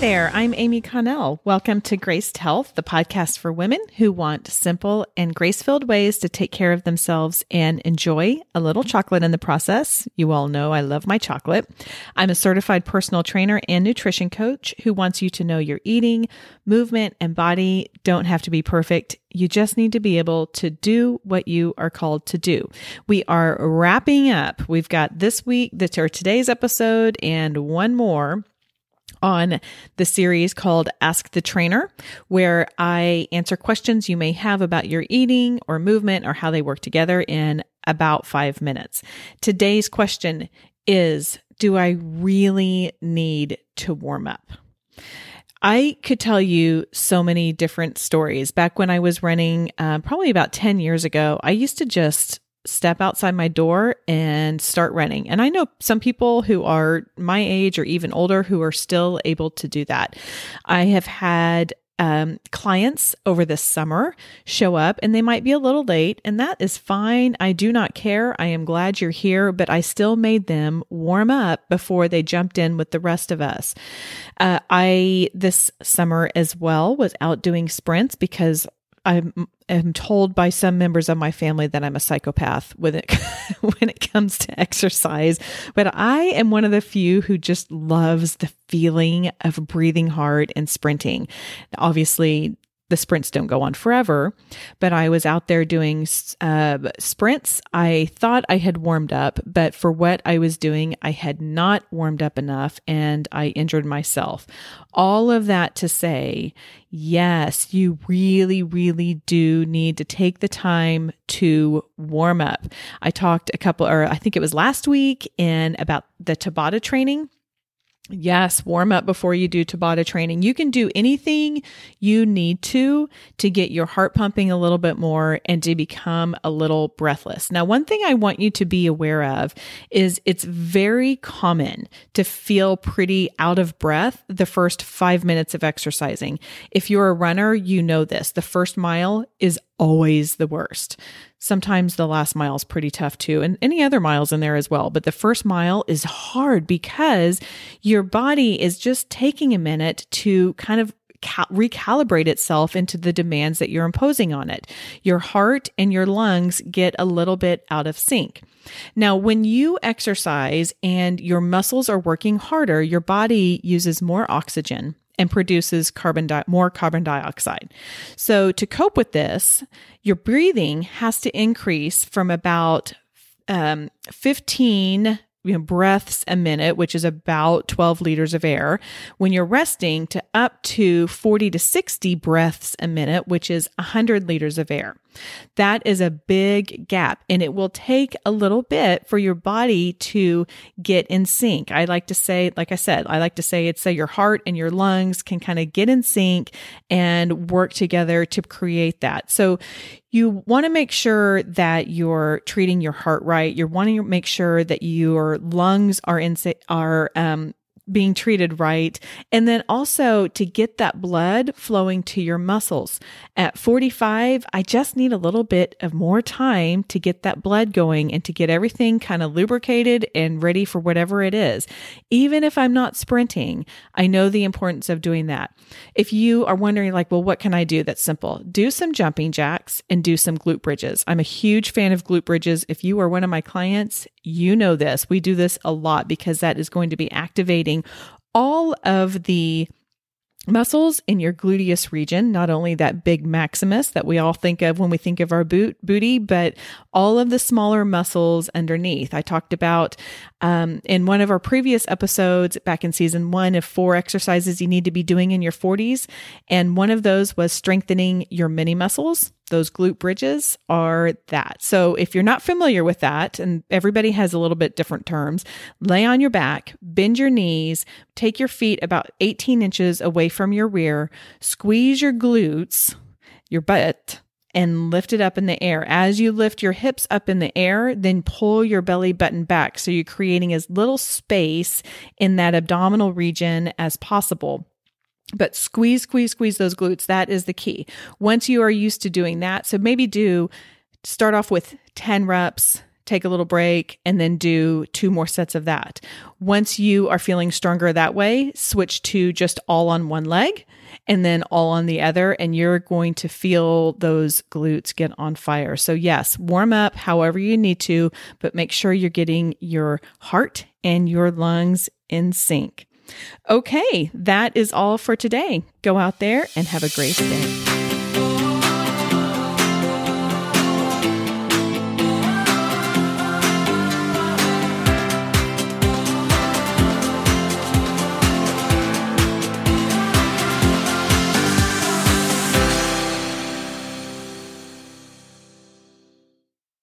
there, I'm Amy Connell. Welcome to Graced Health, the podcast for women who want simple and grace-filled ways to take care of themselves and enjoy a little chocolate in the process. You all know I love my chocolate. I'm a certified personal trainer and nutrition coach who wants you to know your eating, movement, and body don't have to be perfect. You just need to be able to do what you are called to do. We are wrapping up. We've got this week, today's episode, and one more on the series called Ask the Trainer, where I answer questions you may have about your eating or movement or how they work together in about 5 minutes. Today's question is, do I really need to warm up? I could tell you so many different stories. Back when I was running, probably about 10 years ago, I used to just step outside my door and start running. And I know some people who are my age or even older who are still able to do that. I have had clients over the summer show up and they might be a little late, and that is fine. I do not care. I am glad you're here, but I still made them warm up before they jumped in with the rest of us. I, this summer as well, was out doing sprints because I'm told by some members of my family that I'm a psychopath when it comes to exercise, but I am one of the few who just loves the feeling of breathing hard and sprinting. Obviously, the sprints don't go on forever, but I was out there doing sprints. I thought I had warmed up, but for what I was doing, I had not warmed up enough and I injured myself. All of that to say, yes, you really, really do need to take the time to warm up. I talked I think it was last week, in about the Tabata training. Yes, warm up before you do Tabata training. You can do anything you need to get your heart pumping a little bit more and to become a little breathless. Now, one thing I want you to be aware of is it's very common to feel pretty out of breath the first 5 minutes of exercising. If you're a runner, you know this. The first mile is always the worst. Sometimes the last mile is pretty tough too, and any other miles in there as well. But the first mile is hard because your body is just taking a minute to kind of recalibrate itself into the demands that you're imposing on it. Your heart and your lungs get a little bit out of sync. Now, when you exercise and your muscles are working harder, your body uses more oxygen and produces more carbon dioxide. So to cope with this, your breathing has to increase from about 15 breaths a minute, which is about 12 liters of air, when you're resting, to up to 40 to 60 breaths a minute, which is 100 liters of air. That is a big gap, and it will take a little bit for your body to get in sync. I like to say, it's so your heart and your lungs can kind of get in sync and work together to create that. So you want to make sure that you're treating your heart right. You're wanting to make sure that your lungs are being treated right. And then also to get that blood flowing to your muscles. At 45, I just need a little bit of more time to get that blood going and to get everything kind of lubricated and ready for whatever it is. Even if I'm not sprinting, I know the importance of doing that. If you are wondering what can I do that's simple? Do some jumping jacks and do some glute bridges. I'm a huge fan of glute bridges. If you are one of my clients, you know this. We do this a lot because that is going to be activating all of the muscles in your gluteus region, not only that big maximus that we all think of when we think of our booty, but all of the smaller muscles underneath. I talked about in one of our previous episodes back in season 1 of 4 exercises you need to be doing in your 40s. And one of those was strengthening your mini muscles. Those glute bridges are that. So if you're not familiar with that, and everybody has a little bit different terms, lay on your back, bend your knees, take your feet about 18 inches away from your rear, squeeze your glutes, your butt, and lift it up in the air. As you lift your hips up in the air, then pull your belly button back. So you're creating as little space in that abdominal region as possible. But squeeze those glutes. That is the key. Once you are used to doing that, so maybe start off with 10 reps, take a little break, and then do 2 more sets of that. Once you are feeling stronger that way, switch to just all on one leg and then all on the other, and you're going to feel those glutes get on fire. So yes, warm up however you need to, but make sure you're getting your heart and your lungs in sync. Okay, that is all for today. Go out there and have a great day.